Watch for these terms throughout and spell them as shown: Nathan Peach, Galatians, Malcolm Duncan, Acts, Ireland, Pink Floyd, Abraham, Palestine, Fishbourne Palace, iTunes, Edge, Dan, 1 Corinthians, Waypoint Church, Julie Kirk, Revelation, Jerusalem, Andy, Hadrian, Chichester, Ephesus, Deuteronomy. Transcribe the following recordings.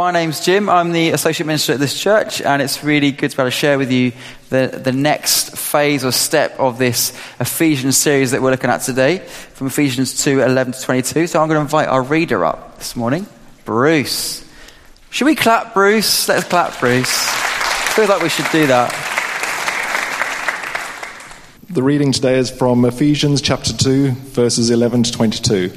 My name's Jim. I'm the associate minister at this church, and it's really good to be able to share with you the next phase or step of this Ephesians series that we're looking at today, from Ephesians 2:11-22. So I'm going to invite our reader up this morning, Bruce. Should we clap, Bruce? Let's clap, Bruce. I feel like we should do that. The reading today is from Ephesians chapter 2, verses 11-22.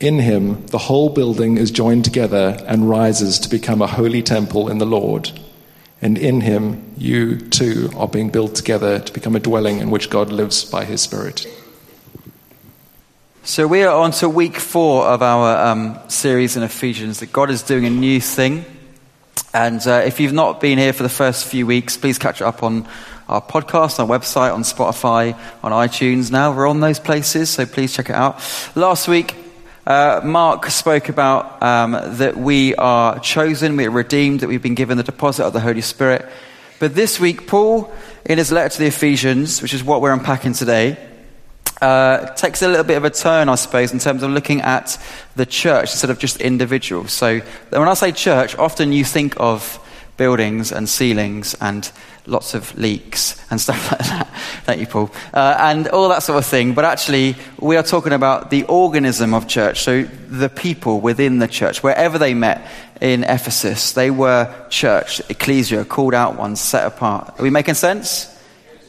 In him, the whole building is joined together and rises to become a holy temple in the Lord. And in him, you too are being built together to become a dwelling in which God lives by his Spirit. So we are on to week 4 of our series in Ephesians, that God is doing a new thing. And if you've not been here for the first few weeks, please catch up on our podcast, our website, on Spotify, on iTunes now. We're on those places, so please check it out. Last week, Mark spoke about that we are chosen, we are redeemed, that we've been given the deposit of the Holy Spirit. But this week, Paul, in his letter to the Ephesians, which is what we're unpacking today, takes a little bit of a turn, I suppose, in terms of looking at the church instead of just individuals. So when I say church, often you think of buildings and ceilings and lots of leaks and stuff like that. Thank you, Paul. And all that sort of thing. But actually, we are talking about the organism of church. So the people within the church, wherever they met in Ephesus, they were church, ecclesia, called out ones, set apart. Are we making sense?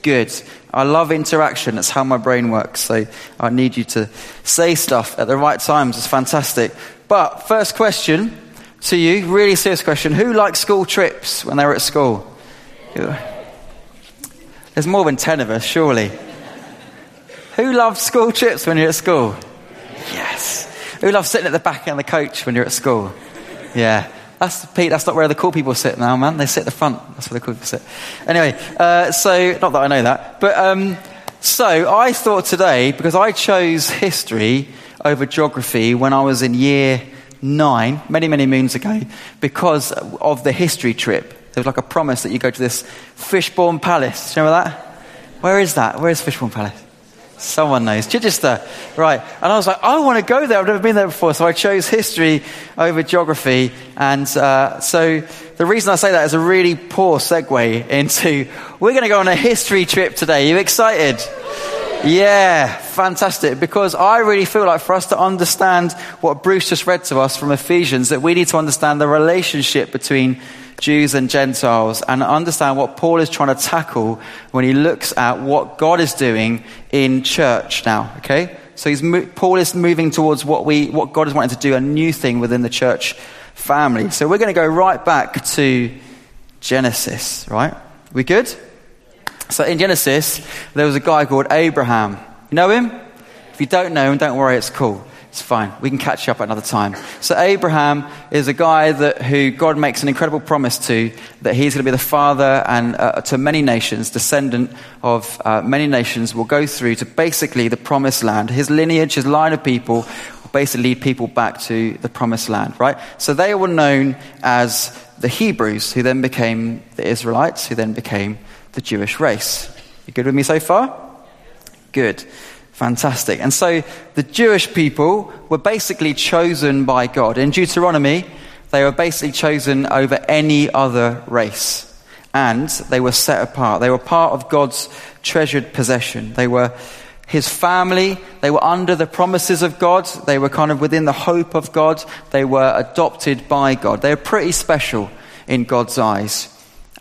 Good. I love interaction. That's how my brain works. So I need you to say stuff at the right times. It's fantastic. But first question to you, really serious question. Who liked school trips when they were at school? There's more than 10 of us, surely. Who loved school trips when you're at school? Yes. Who loved sitting at the back of the coach when you're at school? Yeah. That's Pete, that's not where the cool people sit now, man. They sit at the front. That's where the cool people sit. Anyway, so, not that I know that. But, so, I thought today, because I chose history over geography when I was in year 9, many, many moons ago, because of the history trip. There was like a promise that you go to this Fishbourne Palace. Do you remember that? Where is that? Where is Fishbourne Palace? Someone knows. Chichester. Right. And I was like, I want to go there. I've never been there before. So I chose history over geography. And so the reason I say that is a really poor segue into, we're going to go on a history trip today. Are you excited? Yeah, fantastic. Because I really feel like for us to understand what Bruce just read to us from Ephesians, that we need to understand the relationship between Jews and Gentiles, and understand what Paul is trying to tackle when he looks at what God is doing in church now. Okay, so Paul is moving towards what God is wanting to do, a new thing within the church family. So we're going to go right back to Genesis. Right, we good? So in Genesis, there was a guy called Abraham. You know him? If you don't know him, don't worry. It's cool. It's fine. We can catch you up at another time. So Abraham is a guy who God makes an incredible promise to, that he's going to be the father and to many nations, descendant of many nations, will go through to basically the promised land. His lineage, his line of people, will basically lead people back to the promised land, right? So they were known as the Hebrews, who then became the Israelites, who then became the Jewish race. You good with me so far? Good. Fantastic. And so the Jewish people were basically chosen by God. In Deuteronomy, they were basically chosen over any other race. And they were set apart. They were part of God's treasured possession. They were his family. They were under the promises of God. They were kind of within the hope of God. They were adopted by God. They were pretty special in God's eyes.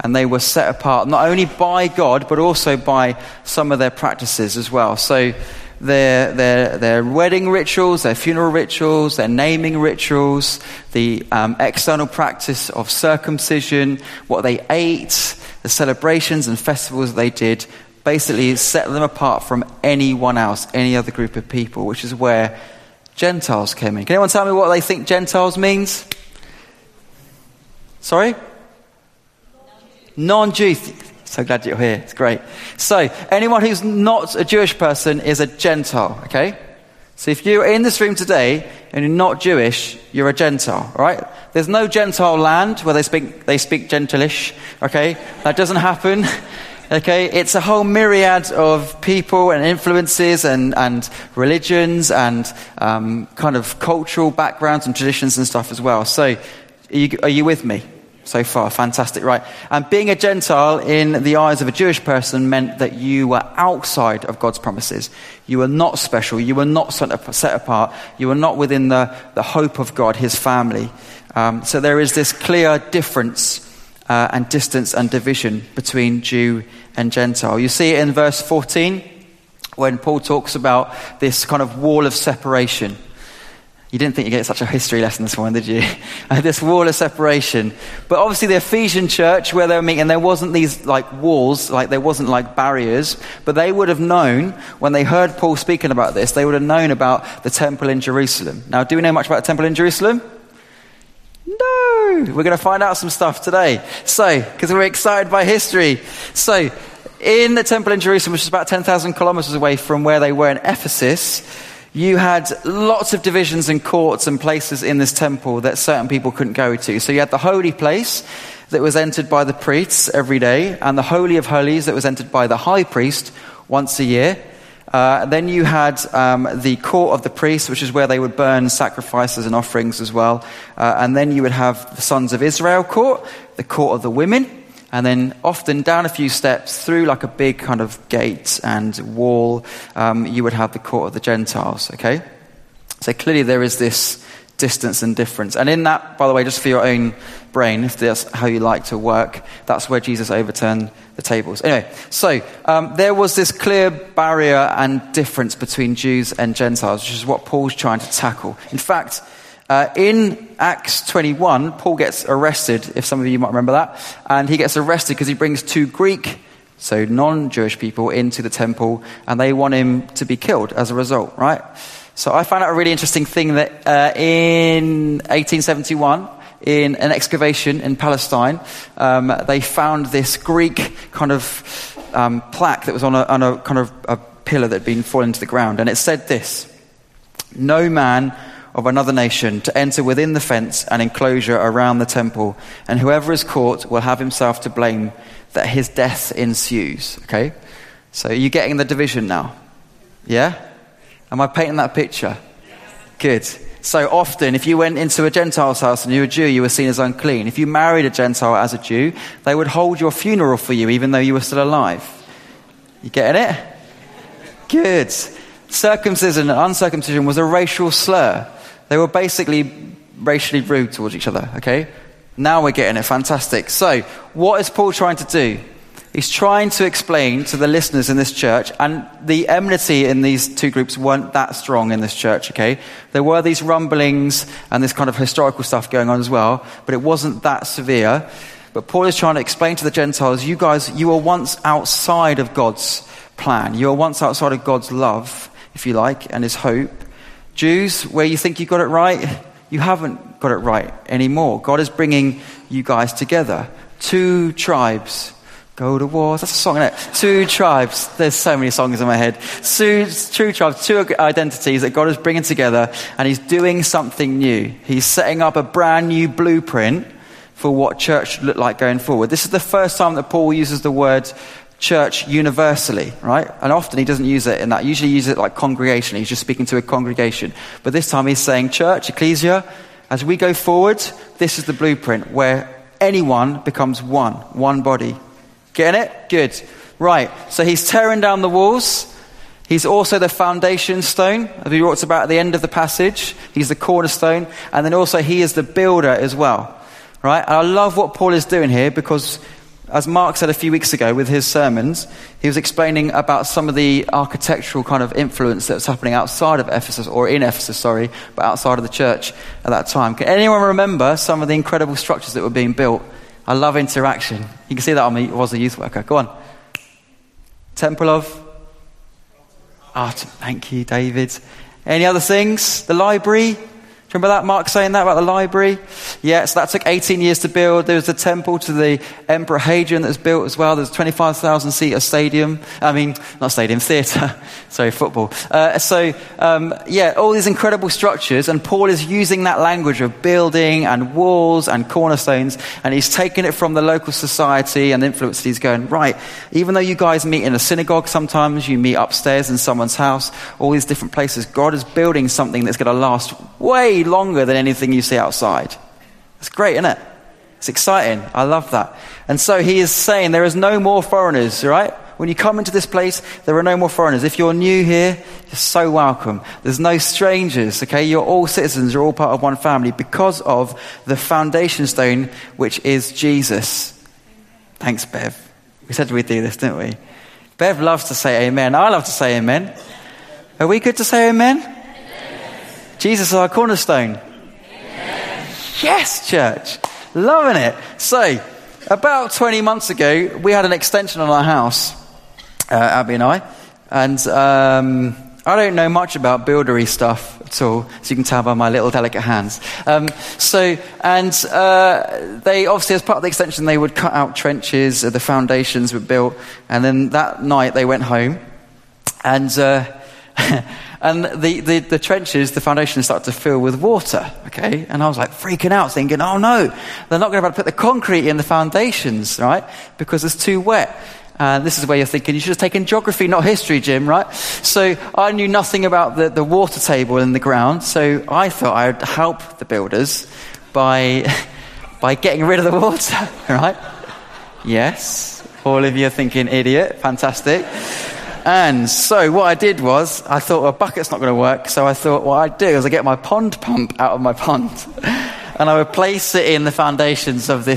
And they were set apart not only by God, but also by some of their practices as well. So their wedding rituals, their funeral rituals, their naming rituals, the external practice of circumcision, what they ate, the celebrations and festivals they did, basically set them apart from anyone else, any other group of people, which is where Gentiles came in. Can anyone tell me what they think Gentiles means? Sorry? Non-Jew. So glad you're here. It's great. So anyone who's not a Jewish person is a Gentile, okay? So if you're in this room today and you're not Jewish, you're a Gentile, all right? There's no Gentile land where they speak Gentilish, okay? That doesn't happen, okay? It's a whole myriad of people and influences and religions and kind of cultural backgrounds and traditions and stuff as well. So are you with me? So far, fantastic, right? And being a Gentile in the eyes of a Jewish person meant that you were outside of God's promises. You were not special. You were not set apart. You were not within the hope of God, his family. So there is this clear difference and distance and division between Jew and Gentile. You see it in verse 14 when Paul talks about this kind of wall of separation. You didn't think you'd get such a history lesson this morning, did you? This wall of separation. But obviously the Ephesian church where they were meeting, there wasn't these like walls, like there wasn't like barriers. But they would have known, when they heard Paul speaking about this, they would have known about the temple in Jerusalem. Now, do we know much about the temple in Jerusalem? No. We're going to find out some stuff today. So, because we're excited by history. So, in the temple in Jerusalem, which is about 10,000 kilometers away from where they were in Ephesus, you had lots of divisions and courts and places in this temple that certain people couldn't go to. So you had the holy place that was entered by the priests every day, and the holy of holies that was entered by the high priest once a year. Then you had the court of the priests, which is where they would burn sacrifices and offerings as well. And then you would have the sons of Israel court, the court of the women. And then often down a few steps through like a big kind of gate and wall, you would have the court of the Gentiles, okay? So clearly there is this distance and difference. And in that, by the way, just for your own brain, if that's how you like to work, that's where Jesus overturned the tables. Anyway, so there was this clear barrier and difference between Jews and Gentiles, which is what Paul's trying to tackle. In fact, in Acts 21, Paul gets arrested, if some of you might remember that, and he gets arrested because he brings two Greek, so non-Jewish people, into the temple, and they want him to be killed as a result, right? So I found out a really interesting thing that in 1871, in an excavation in Palestine, they found this Greek kind of plaque that was on a kind of a pillar that had been fallen to the ground, and it said this: "No man of another nation to enter within the fence and enclosure around the temple, and whoever is caught will have himself to blame that his death ensues." Okay? So are you getting the division now? Yeah? Am I painting that picture? Good. So often, if you went into a Gentile's house and you were a Jew, you were seen as unclean. If you married a Gentile as a Jew, they would hold your funeral for you even though you were still alive. You getting it? Good. Circumcision and uncircumcision was a racial slur. They were basically racially rude towards each other, okay? Now we're getting it, fantastic. So, what is Paul trying to do? He's trying to explain to the listeners in this church, and the enmity in these two groups weren't that strong in this church, okay? There were these rumblings and this kind of historical stuff going on as well, but it wasn't that severe. But Paul is trying to explain to the Gentiles, you guys, you were once outside of God's plan. You were once outside of God's love, if you like, and his hope. Jews, where you think you got it right, you haven't got it right anymore. God is bringing you guys together. Two tribes go to war. That's a song, isn't it? Two tribes. There's so many songs in my head. Two tribes, two identities that God is bringing together, and he's doing something new. He's setting up a brand new blueprint for what church should look like going forward. This is the first time that Paul uses the word church universally, right? And often he doesn't use it in that. Usually he uses it like congregationally. He's just speaking to a congregation. But this time he's saying, church, ecclesia, as we go forward, this is the blueprint where anyone becomes one body. Getting it? Good. Right. So he's tearing down the walls. He's also the foundation stone, as we talked about at the end of the passage. He's the cornerstone. And then also he is the builder as well, right? And I love what Paul is doing here because, as Mark said a few weeks ago with his sermons, he was explaining about some of the architectural kind of influence that was happening outside of Ephesus, or in Ephesus, sorry, but outside of the church at that time. Can anyone remember some of the incredible structures that were being built? I love interaction. You can see that on me. I was a youth worker. Go on. Temple of Art. Thank you, David. Any other things? The library. Remember that, Mark saying that about the library? Yeah, so that took 18 years to build. There was a temple to the Emperor Hadrian that was built as well. There's a 25,000-seat stadium. I mean, not stadium, theatre. Sorry, football. So, all these incredible structures, and Paul is using that language of building and walls and cornerstones, and he's taking it from the local society and influence. He's going, right, even though you guys meet in a synagogue sometimes, you meet upstairs in someone's house, all these different places, God is building something that's going to last way longer than anything you see outside. It's great, isn't it? It's exciting. I love that. And so he is saying there is no more foreigners, right? When you come into this place, there are no more foreigners. If you're new here, you're so welcome. There's no strangers, okay? You're all citizens. You're all part of one family because of the foundation stone, which is Jesus. Thanks, Bev. We said we'd do this, didn't we? Bev loves to say amen. I love to say amen. Are we good to say amen? Jesus is our cornerstone. Yes. Yes, church. Loving it. So, about 20 months ago, we had an extension on our house, Abby and I. And I don't know much about buildery stuff at all, as you can tell by my little delicate hands. They obviously, as part of the extension, they would cut out trenches, the foundations were built. And then that night, they went home. And and the trenches, the foundation started to fill with water, okay? And I was like freaking out, thinking, oh no, they're not going to be able to put the concrete in the foundations, right? Because it's too wet. And this is where you're thinking, you should have taken geography, not history, Jim, right? So I knew nothing about the water table in the ground, so I thought I'd help the builders by getting rid of the water, right? Yes, all of you are thinking, idiot, fantastic. And so what I did was, I thought, well, a bucket's not going to work. So I thought what I'd do is I'd get my pond pump out of my pond and I would place it in the foundations of my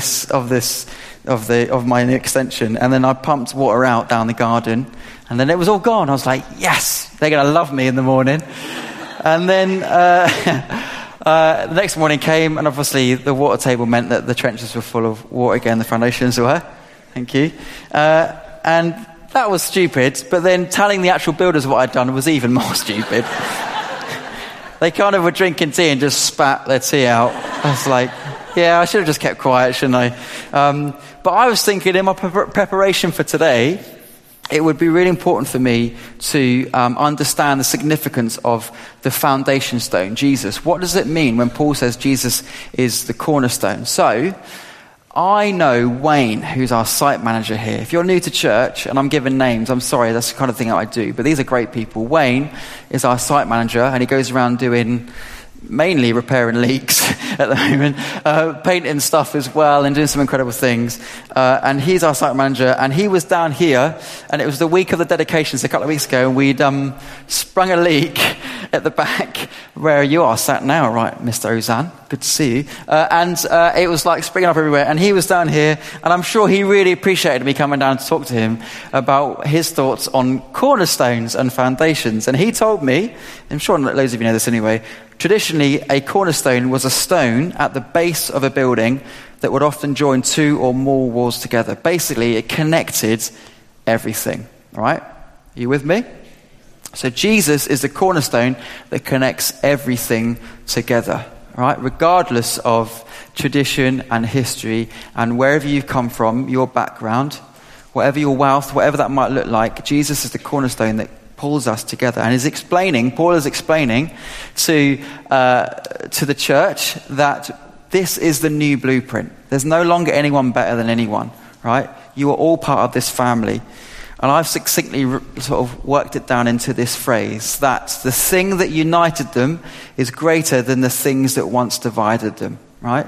extension. And then I pumped water out down the garden and then it was all gone. I was like, yes, they're going to love me in the morning. And then the next morning came and obviously the water table meant that the trenches were full of water again. The foundations were. Thank you. And that was stupid, but then telling the actual builders what I'd done was even more stupid. They kind of were drinking tea and just spat their tea out. I was like, yeah, I should have just kept quiet, shouldn't I? But I was thinking in my preparation for today, it would be really important for me to understand the significance of the foundation stone, Jesus. What does it mean when Paul says Jesus is the cornerstone? So I know Wayne, who's our site manager here. If you're new to church, and I'm giving names, I'm sorry, that's the kind of thing that I do, but these are great people. Wayne is our site manager, and he goes around doing mainly repairing leaks at the moment, painting stuff as well, and doing some incredible things. And he's our site manager, and he was down here, and it was the week of the dedications a couple of weeks ago, and we'd sprung a leak at the back where you are sat now, right, Mr. Ozan? Good to see you. And it was like springing up everywhere. And he was down here, and I'm sure he really appreciated me coming down to talk to him about his thoughts on cornerstones and foundations. And he told me, I'm sure loads of you know this anyway, traditionally a cornerstone was a stone at the base of a building that would often join two or more walls together. Basically, it connected everything. All right? Are you with me? So Jesus is the cornerstone that connects everything together, right? Regardless of tradition and history and wherever you've come from, your background, whatever your wealth, whatever that might look like, Jesus is the cornerstone that pulls us together. And Paul is explaining to the church that this is the new blueprint. There's no longer anyone better than anyone, right? You are all part of this family. And I've succinctly sort of worked it down into this phrase, that the thing that united them is greater than the things that once divided them, right?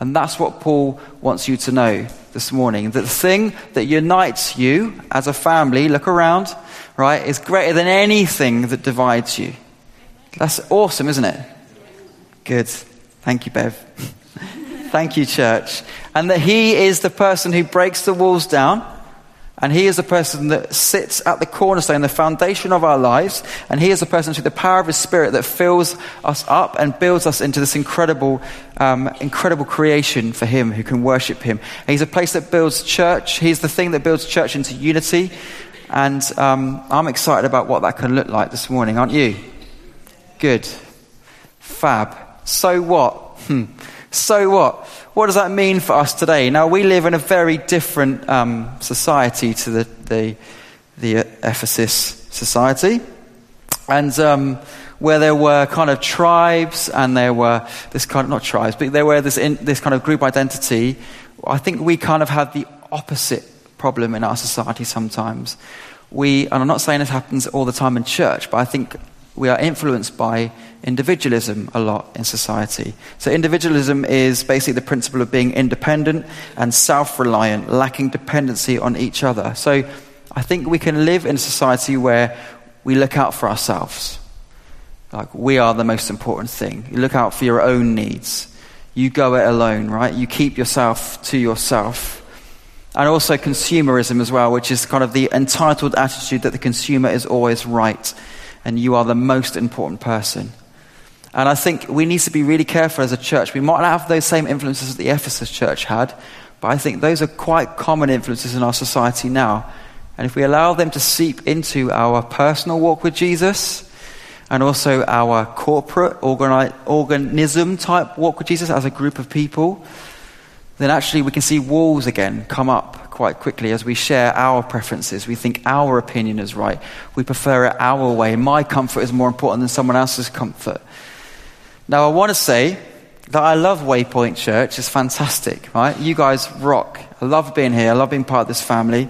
And that's what Paul wants you to know this morning, that the thing that unites you as a family, look around, right, is greater than anything that divides you. That's awesome, isn't it? Good. Thank you, Bev. Thank you, church. And that he is the person who breaks the walls down. And he is the person that sits at the cornerstone, the foundation of our lives. And he is the person through the power of his spirit that fills us up and builds us into this incredible, incredible creation for him who can worship him. And he's a place that builds church. He's the thing that builds church into unity. And I'm excited about what that can look like this morning, aren't you? Good. Fab. So what? So what? What does that mean for us today? Now, we live in a very different society to the Ephesus society, and where there were kind of tribes, and there were this kind of, not tribes, but there were this kind of group identity. I think we kind of have the opposite problem in our society sometimes. And I'm not saying this happens all the time in church, but I think we are influenced by individualism a lot in society. So individualism is basically the principle of being independent and self-reliant, lacking dependency on each other. So I think we can live in a society where we look out for ourselves. Like, we are the most important thing. You look out for your own needs. You go it alone, right? You keep yourself to yourself. And also consumerism as well, which is kind of the entitled attitude that the consumer is always right. And you are the most important person. And I think we need to be really careful as a church. We might not have those same influences that the Ephesus church had, but I think those are quite common influences in our society now. And if we allow them to seep into our personal walk with Jesus, and also our corporate organism type walk with Jesus as a group of people, then actually we can see walls again come up quite quickly as we share our preferences. We think our opinion is right. We prefer it our way. My comfort is more important than someone else's comfort. Now, I want to say that I love Waypoint Church. It's fantastic, right? You guys rock. I love being here. I love being part of this family.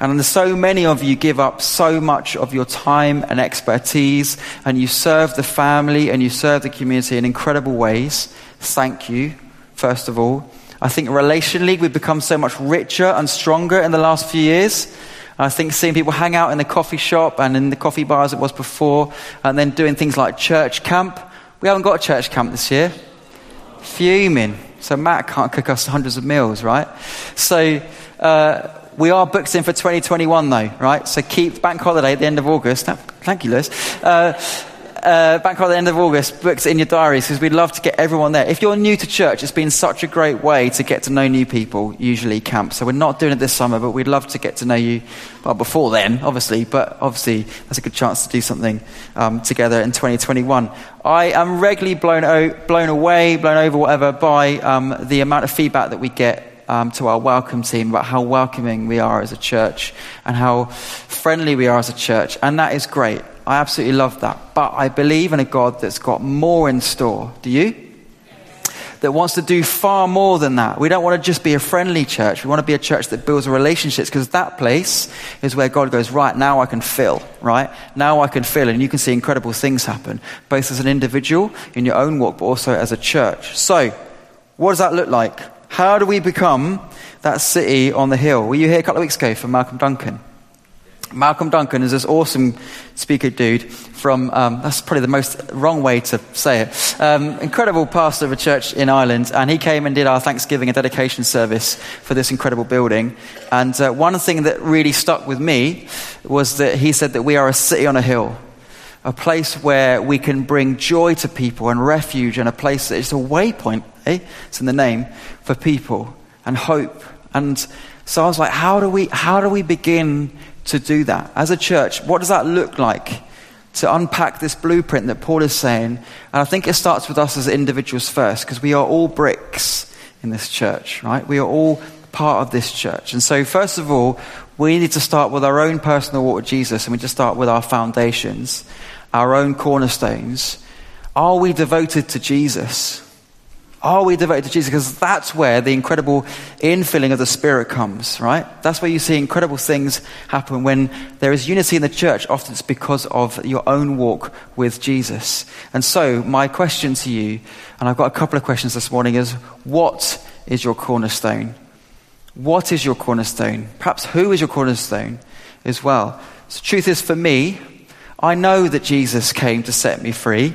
And so many of you give up so much of your time and expertise, and you serve the family and you serve the community in incredible ways. Thank you, first of all. I think relationally, we've become so much richer and stronger in the last few years. I think seeing people hang out in the coffee shop and in the coffee bar as it was before, and then doing things like church camp. We haven't got a church camp this year. Fuming. So Matt can't cook us hundreds of meals, right? So we are booked in for 2021 though, right? So keep bank holiday at the end of August. Thank you, Liz. Back at the end of August, books in your diaries, because we'd love to get everyone there. If you're new to church, it's been such a great way to get to know new people, usually camp. So we're not doing it this summer, but we'd love to get to know you, well, before then, obviously, but obviously that's a good chance to do something together in 2021. I am regularly blown over, whatever, by the amount of feedback that we get to our welcome team about how welcoming we are as a church and how friendly we are as a church. And that is great. I absolutely love that. But I believe in a God that's got more in store. Do you? That wants to do far more than that. We don't want to just be a friendly church. We want to be a church that builds relationships, because that place is where God goes, right, now I can fill, right? Now I can fill, and you can see incredible things happen, both as an individual in your own walk, but also as a church. So, what does that look like? How do we become that city on the hill? Were you here a couple of weeks ago for Malcolm Duncan? Malcolm Duncan is this awesome speaker dude from, that's probably the most wrong way to say it, incredible pastor of a church in Ireland, and he came and did our Thanksgiving and dedication service for this incredible building. And one thing that really stuck with me was that he said that we are a city on a hill, a place where we can bring joy to people and refuge, and a place that is a waypoint, eh? It's in the name, for people and hope. And so I was like, how do we begin to do that as a church? What does that look like? To unpack this blueprint that Paul is saying. And I think it starts with us as individuals first, because we are all bricks in this church, right? We are all part of this church. And so first of all, we need to start with our own personal walk with Jesus, and we just start with our foundations, our own cornerstones. Are we devoted to Jesus? Are we devoted to Jesus? Because that's where the incredible infilling of the Spirit comes, right? That's where you see incredible things happen. When there is unity in the church, often it's because of your own walk with Jesus. And so my question to you, and I've got a couple of questions this morning, is what is your cornerstone? What is your cornerstone? Perhaps who is your cornerstone as well? So the truth is, for me, I know that Jesus came to set me free.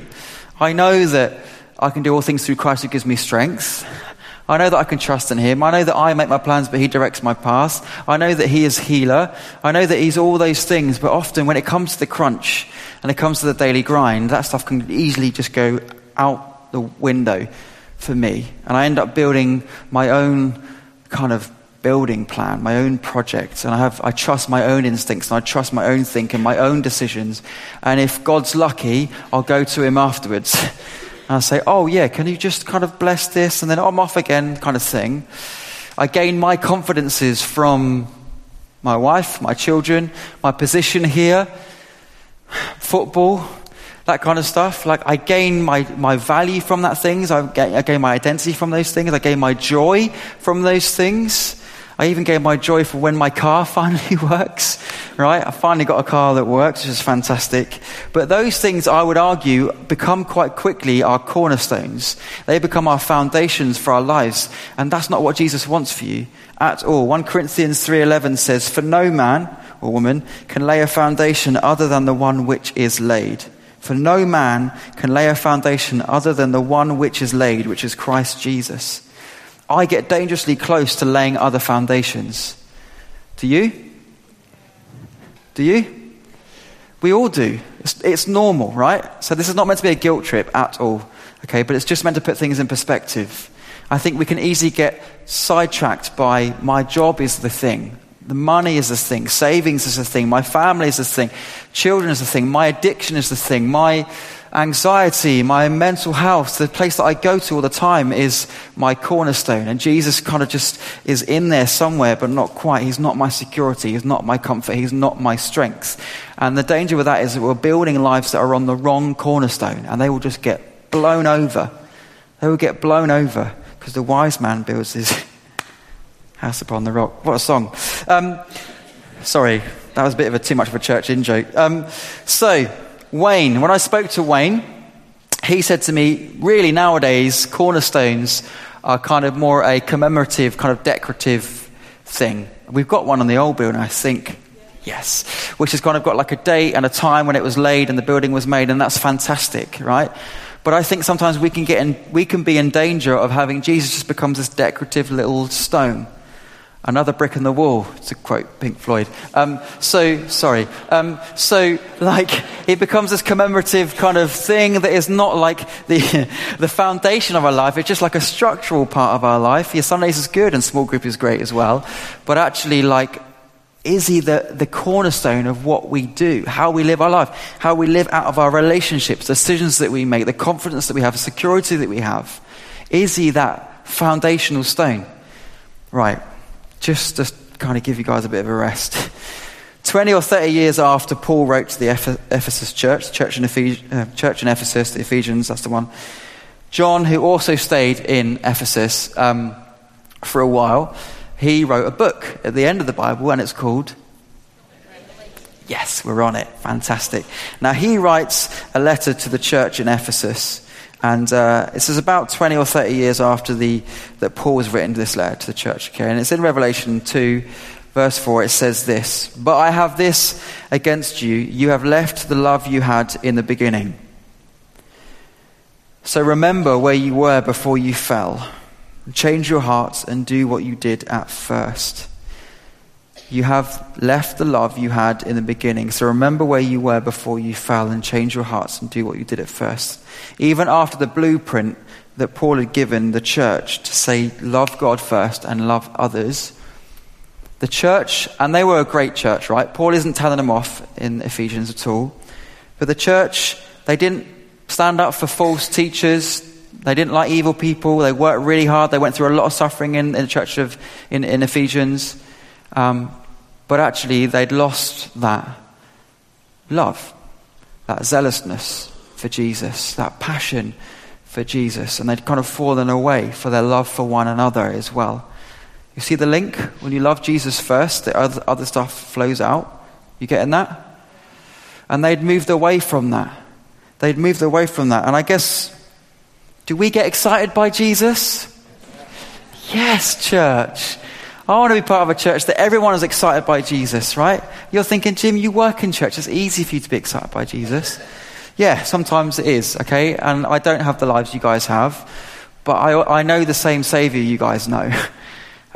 I know that I can do all things through Christ who gives me strength. I know that I can trust in him. I know that I make my plans, but he directs my path. I know that he is healer. I know that he's all those things, but often when it comes to the crunch and it comes to the daily grind, that stuff can easily just go out the window for me. And I end up building my own kind of building plan, my own project, and I trust my own instincts, and I trust my own thinking, my own decisions. And if God's lucky, I'll go to him afterwards. And I say, oh yeah, can you just kind of bless this? And then I'm off again, kind of thing. I gain my confidences from my wife, my children, my position here, football, that kind of stuff. Like, I gain my value from that things. I gain my identity from those things. I gain my joy from those things. I even gain my joy for when my car finally works, right? I finally got a car that works, which is fantastic. But those things, I would argue, become quite quickly our cornerstones. They become our foundations for our lives. And that's not what Jesus wants for you at all. 1 Corinthians 3:11 says, "For no man or woman can lay a foundation other than the one which is laid." For no man can lay a foundation other than the one which is laid, which is Christ Jesus. I get dangerously close to laying other foundations. Do you? Do you? We all do. It's normal, right? So this is not meant to be a guilt trip at all, okay? But it's just meant to put things in perspective. I think we can easily get sidetracked by my job is the thing. The money is the thing. Savings is the thing. My family is the thing. Children is the thing. My addiction is the thing. My anxiety, my mental health, the place that I go to all the time is my cornerstone. And Jesus kind of just is in there somewhere, but not quite. He's not my security. He's not my comfort. He's not my strength. And the danger with that is that we're building lives that are on the wrong cornerstone, and they will just get blown over. They will get blown over because the wise man builds his house upon the rock. What a song. Sorry, that was a bit of too much of a church in joke. When I spoke to Wayne, he said to me, really nowadays, cornerstones are kind of more a commemorative, kind of decorative thing. We've got one on the old building, I think, yes, which has kind of got like a date and a time when it was laid and the building was made, and that's fantastic, right? But I think sometimes we can be in danger of having Jesus just becomes this decorative little stone. Another brick in the wall, to quote Pink Floyd. It becomes this commemorative kind of thing that is not like the foundation of our life. It's just like a structural part of our life. Yeah, Sundays is good and small group is great as well. But actually, like, is he the cornerstone of what we do, how we live our life, how we live out of our relationships, decisions that we make, the confidence that we have, the security that we have? Is he that foundational stone? Right. Just to kind of give you guys a bit of a rest. 20 or 30 years after Paul wrote to the Ephesus church, church in Ephesus, the Ephesians, that's the one, John, who also stayed in Ephesus for a while, he wrote a book at the end of the Bible, and it's called... Yes, we're on it. Fantastic. Now, he writes a letter to the church in Ephesus, and this is about 20 or 30 years after that Paul was written this letter to the church. Okay, and it's in Revelation 2, verse 4. It says this: "But I have this against you. You have left the love you had in the beginning. So remember where you were before you fell. Change your hearts and do what you did at first. You have left the love you had in the beginning. So remember where you were before you fell and change your hearts and do what you did at first." Even after the blueprint that Paul had given the church to say, love God first and love others, the church, and they were a great church, right? Paul isn't telling them off in Ephesians at all. But the church, they didn't stand up for false teachers. They didn't like evil people. They worked really hard. They went through a lot of suffering in the church in Ephesians. But actually they'd lost that love, that zealousness for Jesus, that passion for Jesus, and they'd kind of fallen away for their love for one another as well. You see the link? When you love Jesus first, the other stuff flows out. You getting that? And they'd moved away from that. They'd moved away from that. And I guess, do we get excited by Jesus? Yes, church. I want to be part of a church that everyone is excited by Jesus, right? You're thinking, Jim, you work in church. It's easy for you to be excited by Jesus. Yeah, sometimes it is, okay? And I don't have the lives you guys have, but I know the same Savior you guys know,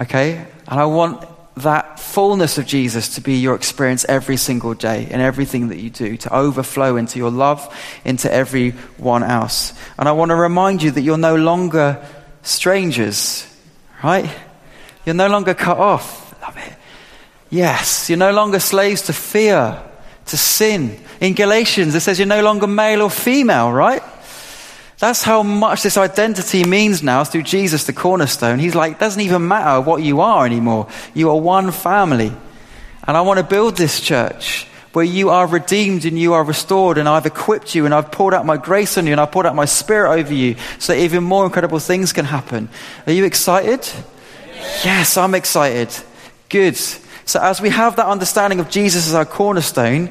okay? And I want that fullness of Jesus to be your experience every single day in everything that you do, to overflow into your love, into everyone else. And I want to remind you that you're no longer strangers, right? You're no longer cut off. Love it. Yes, you're no longer slaves to fear, to sin. In Galatians, it says you're no longer male or female, right? That's how much this identity means now through Jesus, the cornerstone. He's like, it doesn't even matter what you are anymore. You are one family. And I want to build this church where you are redeemed and you are restored, and I've equipped you and I've poured out my grace on you and I've poured out my spirit over you so that even more incredible things can happen. Are you excited? Yes, I'm excited. Good. So as we have that understanding of Jesus as our cornerstone,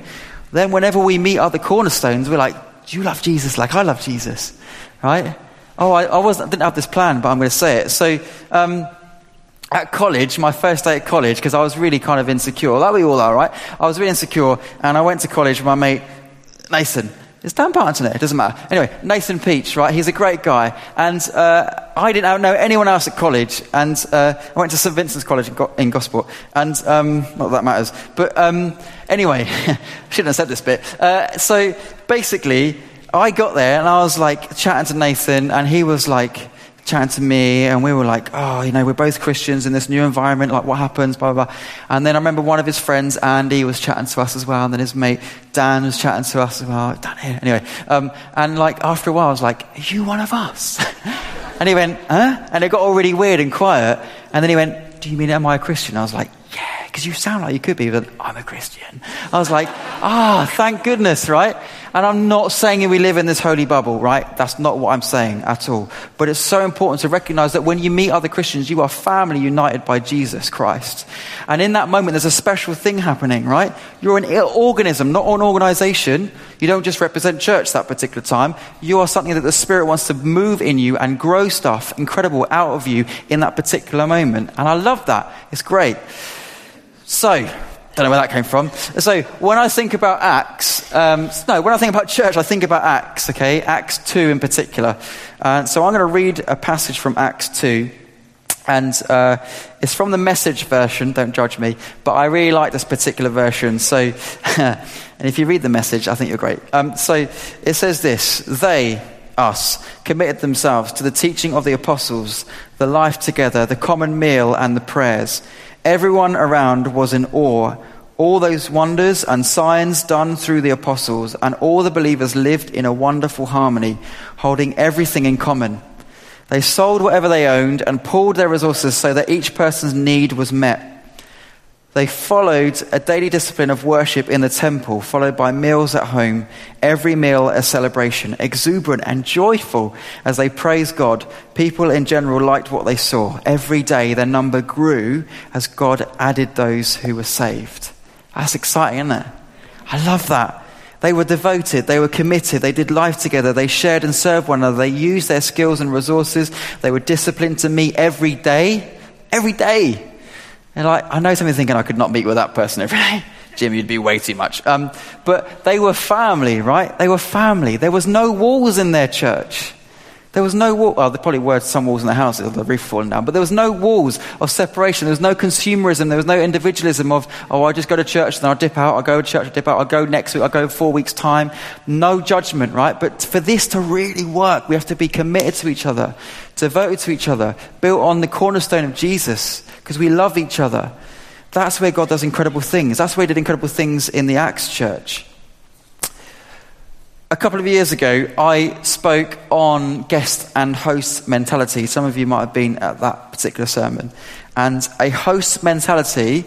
then whenever we meet other cornerstones, we're like, do you love Jesus like I love Jesus? Right? Oh, I didn't have this plan, but I'm going to say it. So at college, my first day at college, because I was really kind of insecure. Like we all are, right? I was really insecure, and I went to college with my mate, Nathan. It's Dan Parton there, it doesn't matter. Anyway, Nathan Peach, right? He's a great guy. And I didn't know anyone else at college. And I went to St. Vincent's College in Gosport. And not that matters. But anyway, I shouldn't have said this bit. So basically, I got there and I was like chatting to Nathan, and he was like chatting to me, and we were like, oh, you know, we're both Christians in this new environment, like what happens, blah, blah, blah. And then I remember one of his friends, Andy, was chatting to us as well, and then his mate, Dan, was chatting to us as well. Dan here. Anyway, and like after a while, I was like, are you one of us? And he went, huh? And it got all really weird and quiet. And then he went, do you mean, am I a Christian? I was like, yeah, because you sound like you could be, but I'm a Christian. I was like, ah, oh, thank goodness, right? And I'm not saying we live in this holy bubble, right? That's not what I'm saying at all. But it's so important to recognize that when you meet other Christians, you are family united by Jesus Christ. And in that moment, there's a special thing happening, right? You're an organism, not an organization. You don't just represent church that particular time. You are something that the Spirit wants to move in you and grow stuff incredible out of you in that particular moment. And I love that. It's great. So, don't know where that came from. So when I think about Acts, when I think about church, I think about Acts, okay? Acts 2 in particular. So I'm going to read a passage from Acts 2. And it's from the Message version, don't judge me. But I really like this particular version. So, and if you read the Message, I think you're great. So it says this, us, committed themselves to the teaching of the apostles, the life together, the common meal and the prayers. Everyone around was in awe. All those wonders and signs done through the apostles, and all the believers lived in a wonderful harmony, holding everything in common. They sold whatever they owned and pooled their resources so that each person's need was met. They followed a daily discipline of worship in the temple, followed by meals at home. Every meal a celebration, exuberant and joyful as they praised God. People in general liked what they saw. Every day their number grew as God added those who were saved. That's exciting, isn't it? I love that. They were devoted, they were committed, they did life together, they shared and served one another, they used their skills and resources, they were disciplined to meet every day. Every day. And I know something thinking I could not meet with that person every day. Jim, you'd be way too much. But they were family, right? They were family. There was no walls in their church. There was no wall. Well, there probably were some walls in the house, the roof falling down. But there was no walls of separation. There was no consumerism. There was no individualism of, oh, I just go to church, then I'll dip out. I'll go to church, I'll dip out. I'll go next week. I'll go in 4 weeks' time. No judgment, right? But for this to really work, we have to be committed to each other, devoted to each other, built on the cornerstone of Jesus, because we love each other. That's where God does incredible things. That's where he did incredible things in the Acts church. A couple of years ago, I spoke on guest and host mentality. Some of you might have been at that particular sermon. And a host mentality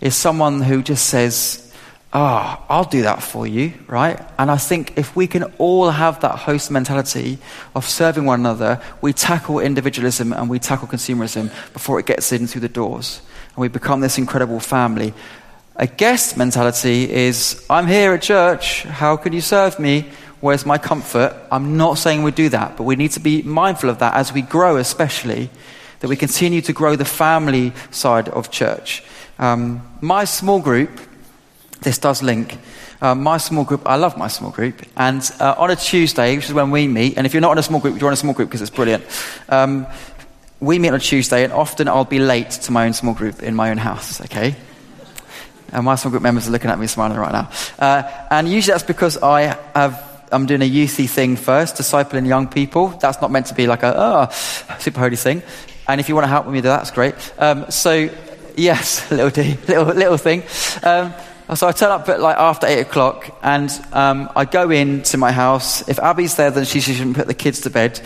is someone who just says, ah, I'll do that for you, right? And I think if we can all have that host mentality of serving one another, we tackle individualism and we tackle consumerism before it gets in through the doors. And we become this incredible family. A guest mentality is, I'm here at church, how can you serve me? Where's my comfort? I'm not saying we do that, but we need to be mindful of that as we grow, especially, that we continue to grow the family side of church. My small group, this does link. My small group, I love my small group. And on a Tuesday, which is when we meet, and if you're not in a small group, you're in a small group because it's brilliant. We meet on a Tuesday, and often I'll be late to my own small group in my own house, okay? And my small group members are looking at me smiling right now. And usually that's because I'm doing a youthy thing first, discipling young people. That's not meant to be like super holy thing. And if you want to help with me, that's great. So, yes, little thing. So I turn up at like after 8 o'clock, and I go into my house. If Abby's there, then she shouldn't put the kids to bed.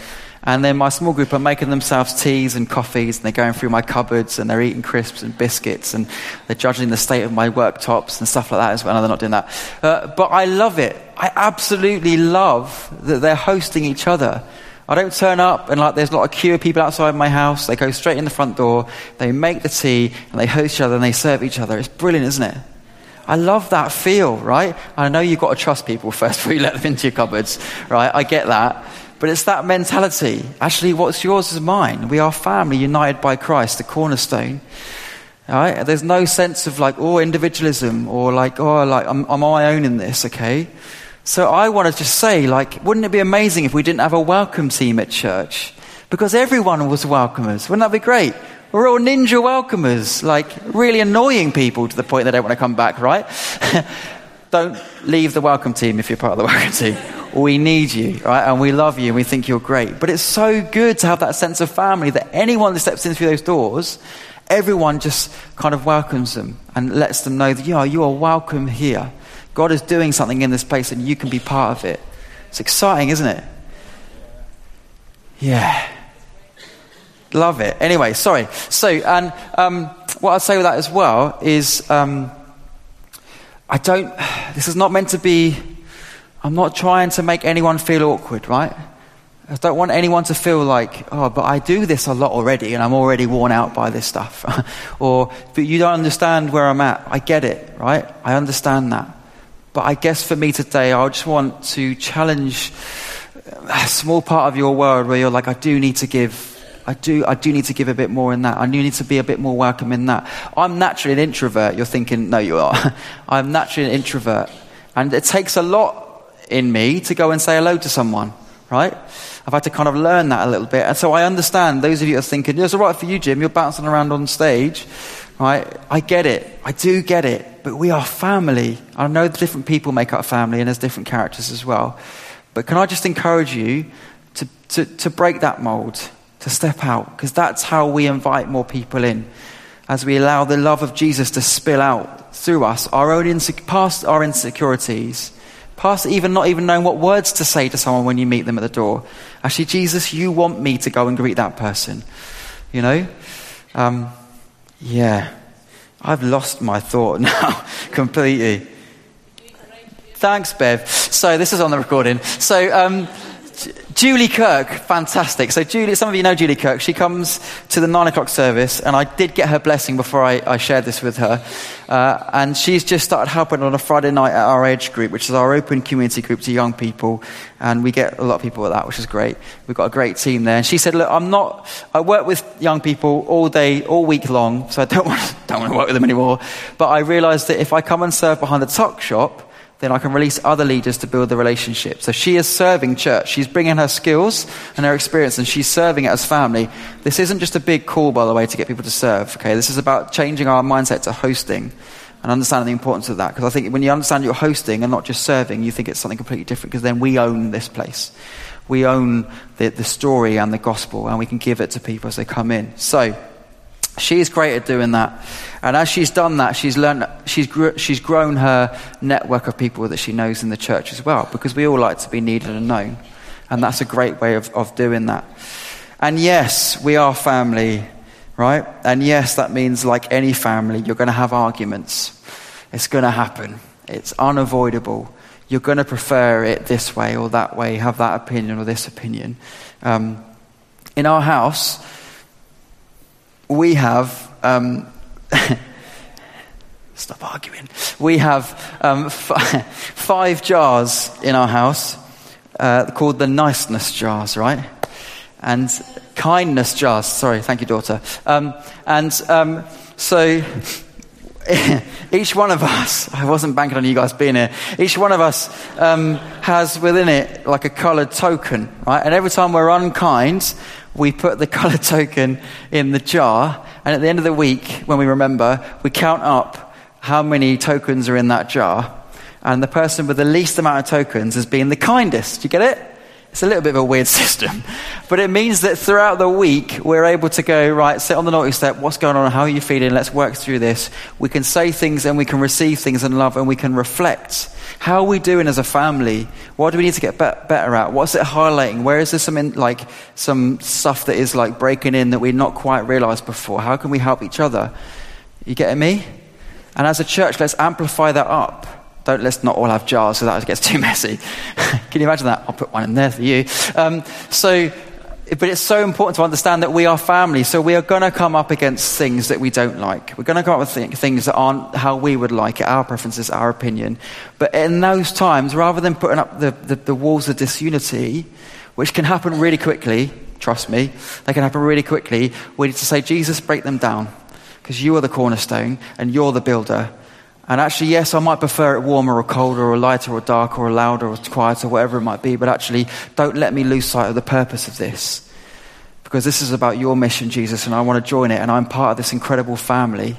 And then my small group are making themselves teas and coffees, and they're going through my cupboards, and they're eating crisps and biscuits, and they're judging the state of my worktops and stuff like that as well. No, they're not doing that. But I love it. I absolutely love that they're hosting each other. I don't turn up and like there's a lot of queue of people outside my house. They go straight in the front door, they make the tea, and they host each other, and they serve each other. It's brilliant, isn't it? I love that feel, right? I know you've got to trust people first before you let them into your cupboards, right? I get that. But it's that mentality. Actually, what's yours is mine. We are family united by Christ, the cornerstone. All right? There's no sense of like, individualism or like, I'm on my own in this, okay? So I want to just say, like, wouldn't it be amazing if we didn't have a welcome team at church? Because everyone was welcomers. Wouldn't that be great? We're all ninja welcomers, like really annoying people to the point they don't want to come back, right? Don't leave the welcome team if you're part of the welcome team. We need you, right? And we love you and we think you're great. But it's so good to have that sense of family that anyone that steps in through those doors, everyone just kind of welcomes them and lets them know that, you are welcome here. God is doing something in this place and you can be part of it. It's exciting, isn't it? Yeah. Love it. Anyway, sorry. So, and what I'd say with that as well is... this is not meant to be, I'm not trying to make anyone feel awkward, right? I don't want anyone to feel like, but I do this a lot already and I'm already worn out by this stuff. Or, but you don't understand where I'm at. I get it, right? I understand that. But I guess for me today, I just want to challenge a small part of your world where you're like, I do need to give a bit more in that. I do need to be a bit more welcome in that. I'm naturally an introvert. You're thinking, no, you are. I'm naturally an introvert. And it takes a lot in me to go and say hello to someone, right? I've had to kind of learn that a little bit. And so I understand those of you who are thinking, it's all right for you, Jim. You're bouncing around on stage, right? I get it. I do get it. But we are family. I know different people make up family and there's different characters as well. But can I just encourage you to break that mold? To step out, because that's how we invite more people in, as we allow the love of Jesus to spill out through us, our own past our insecurities, past even not even knowing what words to say to someone when you meet them at the door. Actually, Jesus, you want me to go and greet that person, I've lost my thought now completely. Thanks, Bev. So this is on the recording. So Julie Kirk, fantastic. So Julie, some of you know Julie Kirk. She comes to the 9 o'clock service, and I did get her blessing before I shared this with her. And she's just started helping on a Friday night at our Edge group, which is our open community group to young people. And we get a lot of people at that, which is great. We've got a great team there. And she said, look, I work with young people all day, all week long, so I don't want to work with them anymore. But I realized that if I come and serve behind the tuck shop, then I can release other leaders to build the relationship. So she is serving church. She's bringing her skills and her experience, and she's serving it as family. This isn't just a big call, by the way, to get people to serve. Okay, this is about changing our mindset to hosting and understanding the importance of that. Because I think when you understand you're hosting and not just serving, you think it's something completely different, because then we own this place. We own the story and the gospel, and we can give it to people as they come in. So she's great at doing that. And as she's done that, she's grown her network of people that she knows in the church as well, because we all like to be needed and known. And that's a great way of doing that. And yes, we are family, right? And yes, that means like any family, you're going to have arguments. It's going to happen. It's unavoidable. You're going to prefer it this way or that way, have that opinion or this opinion. In our house, we have... Stop arguing. We have five jars in our house called the niceness jars, right? And kindness jars. Sorry, thank you, daughter. So... Each one of us, I wasn't banking on you guys being here, each one of us has within it like a coloured token, right? And every time we're unkind, we put the coloured token in the jar. And at the end of the week, when we remember, we count up how many tokens are in that jar. And the person with the least amount of tokens is being the kindest. Do you get it? It's a little bit of a weird system. But it means that throughout the week, we're able to go, right, sit on the naughty step, what's going on, how are you feeling, let's work through this. We can say things and we can receive things in love and we can reflect. How are we doing as a family? What do we need to get better at? What's it highlighting? Where is there some stuff that is like breaking in that we've not quite realised before? How can we help each other? You getting me? And as a church, let's amplify that up. Let's not all have jars, so that gets too messy. Can you imagine that? I'll put one in there for you. But it's so important to understand that we are family, so we are going to come up against things that we don't like. We're going to come up with things that aren't how we would like it, our preferences, our opinion. But in those times, rather than putting up the walls of disunity, which can happen really quickly, trust me, they can happen really quickly, we need to say, Jesus, break them down, because you are the cornerstone and you're the builder. And actually, yes, I might prefer it warmer or colder or lighter or darker or louder or quieter or whatever it might be, but actually, don't let me lose sight of the purpose of this. Because this is about your mission, Jesus, and I want to join it, and I'm part of this incredible family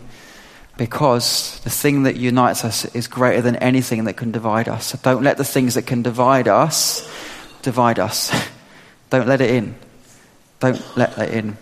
because the thing that unites us is greater than anything that can divide us. So don't let the things that can divide us divide us. Don't let it in. Don't let that in.